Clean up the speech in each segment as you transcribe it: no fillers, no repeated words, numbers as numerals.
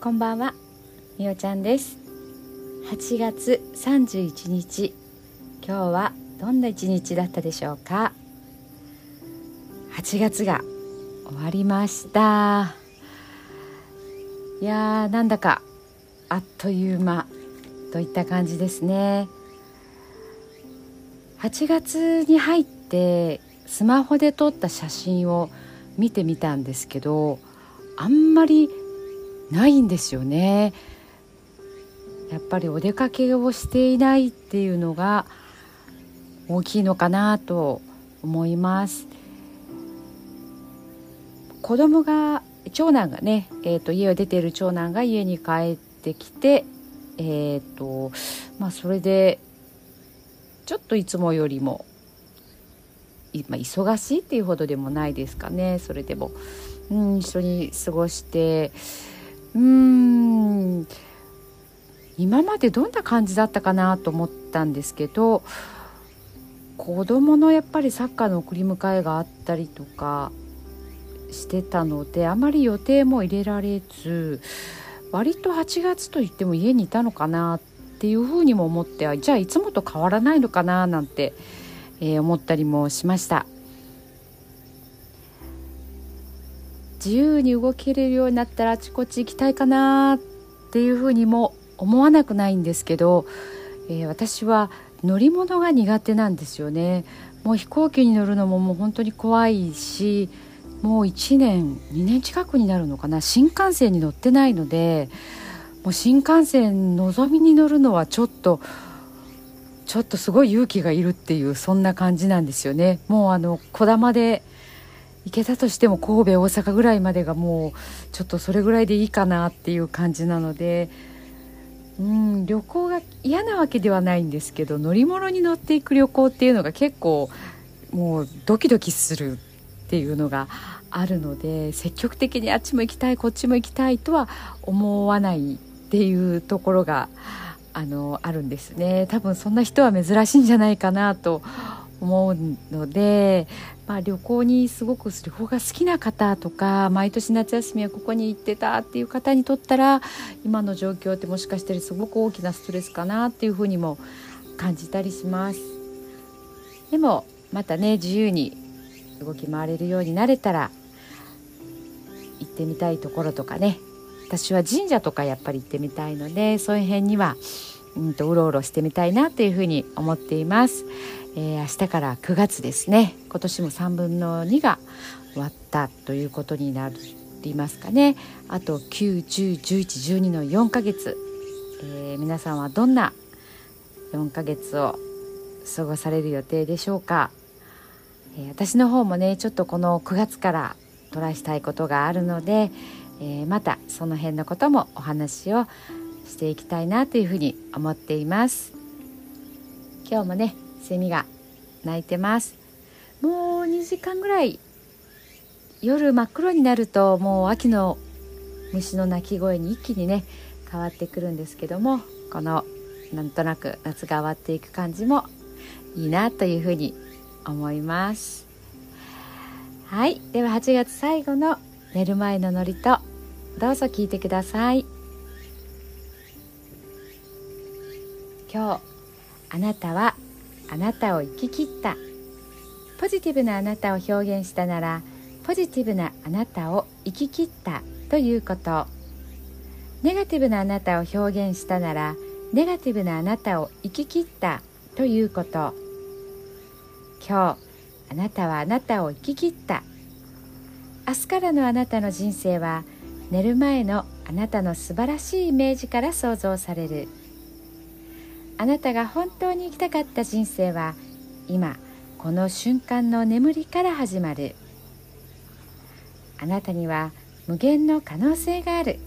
こんばんは、みおちゃんです。8月31日、今日はどんな一日だったでしょうか。8月が終わりました。いやー、なんだかあっという間といった感じですね。8月に入ってスマホで撮った写真を見てみたんですけど、あんまりないんですよね。やっぱりお出かけをしていないっていうのが大きいのかなと思います。子供が、長男がね、家を出ている長男が家に帰ってきて、それでちょっといつもよりも忙しいっていうほどでもないですかね。それでも一緒に過ごして、今までどんな感じだったかなと思ったんですけど、子供のやっぱりサッカーの送り迎えがあったりとかしてたので、あまり予定も入れられず、割と8月といっても家にいたのかなっていうふうにも思って、じゃあいつもと変わらないのかななんて、思ったりもしました。自由に動けるようになったらあちこち行きたいかなっていうふうにも思わなくないんですけど、私は乗り物が苦手なんですよね。もう飛行機に乗るのももう本当に怖いし、もう1年2年近くになるのかな、新幹線に乗ってないので、もう新幹線のぞみに乗るのはちょっとすごい勇気がいるっていう、そんな感じなんですよね。もうこだまで行けたとしても神戸大阪ぐらいまでがもうちょっとそれぐらいでいいかなっていう感じなので、旅行が嫌なわけではないんですけど、乗り物に乗っていく旅行っていうのが結構もうドキドキするっていうのがあるので、積極的にあっちも行きたいこっちも行きたいとは思わないっていうところがあるんですね。多分そんな人は珍しいんじゃないかなと思うので、旅行にすごく旅行が好きな方とか、毎年夏休みはここに行ってたっていう方にとったら、今の状況ってもしかしたらすごく大きなストレスかなっていうふうにも感じたりします。でもまたね、自由に動き回れるようになれたら行ってみたいところとかね、私は神社とかやっぱり行ってみたいので、そういう辺にはうろうろしてみたいなというふうに思っています。明日から9月ですね。今年も3分の2が終わったということになりますかね。あと9、10、11、12の4ヶ月、皆さんはどんな4ヶ月を過ごされる予定でしょうか。私の方もね、ちょっとこの9月からトライしたいことがあるので、またその辺のこともお話をしていきたいなというふうに思っています。今日もね、セミが鳴いてます。もう2時間ぐらい、夜真っ黒になるともう秋の虫の鳴き声に一気にね変わってくるんですけども、このなんとなく夏が終わっていく感じもいいなというふうに思います。はい、では8月最後の寝る前のノリと、どうぞ聞いてください。今日あなたはあなたを生き切った。ポジティブなあなたを表現したなら、ポジティブなあなたを生き切ったということ。ネガティブなあなたを表現したなら、ネガティブなあなたを生き切ったということ。今日あなたはあなたを生き切った。明日からのあなたの人生は、寝る前のあなたの素晴らしいイメージから想像される。あなたが本当に生きたかった人生は、今この瞬間の眠りから始まる。あなたには無限の可能性がある。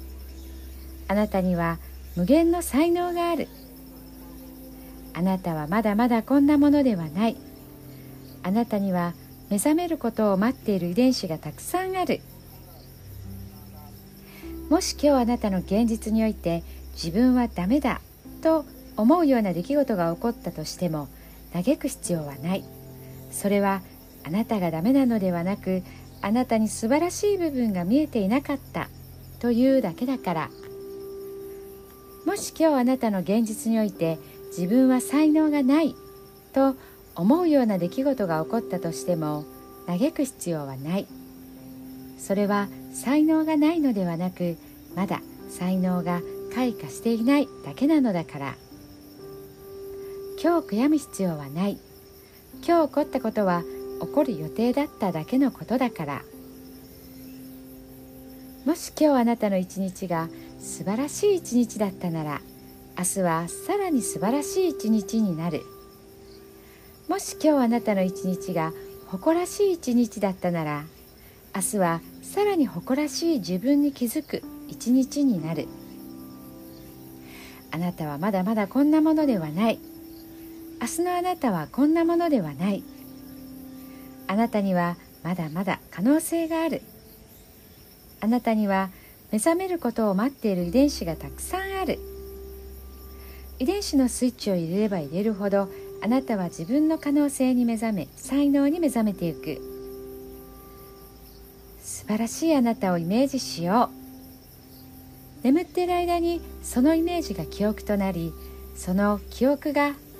あなたには無限の才能がある。あなたはまだまだこんなものではない。あなたには目覚めることを待っている遺伝子がたくさんある。もし今日あなたの現実において、自分はダメだと思うような出来事が起こったとしても、嘆く必要はない。それはあなたがダメなのではなく、あなたに素晴らしい部分が見えていなかったというだけだから。もし今日あなたの現実において自分は才能がないと思うような出来事が起こったとしても嘆く必要はない。それは才能がないのではなく、まだ才能が開花していないだけなのだから。今日悔やむ必要はない。今日起こったことは起こる予定だっただけのことだから。もし今日あなたの一日が素晴らしい一日だったなら、明日はさらに素晴らしい一日になる。もし今日あなたの一日が誇らしい一日だったなら、明日はさらに誇らしい自分に気づく一日になる。あなたはまだまだこんなものではない。明日のあなたはこんなものではない。あなたにはまだまだ可能性がある。あなたには目覚めることを待っている遺伝子がたくさんある。遺伝子のスイッチを入れれば入れるほど、あなたは自分の可能性に目覚め、才能に目覚めていく。素晴らしいあなたをイメージしよう。眠っている間にそのイメージが記憶となり、その記憶が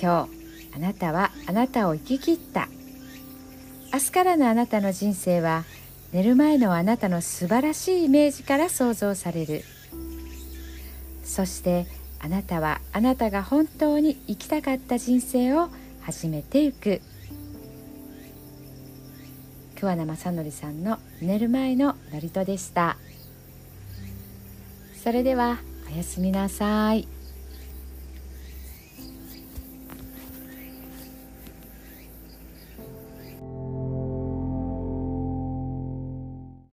今日、あなたはあなたを生き切った。明日からのあなたの人生は、寝る前のあなたの素晴らしいイメージから想像される。そしてあなたはあなたが本当に生きたかった人生を始めていく。桑名正則さんの寝る前の祝詞でした。それではおやすみなさい。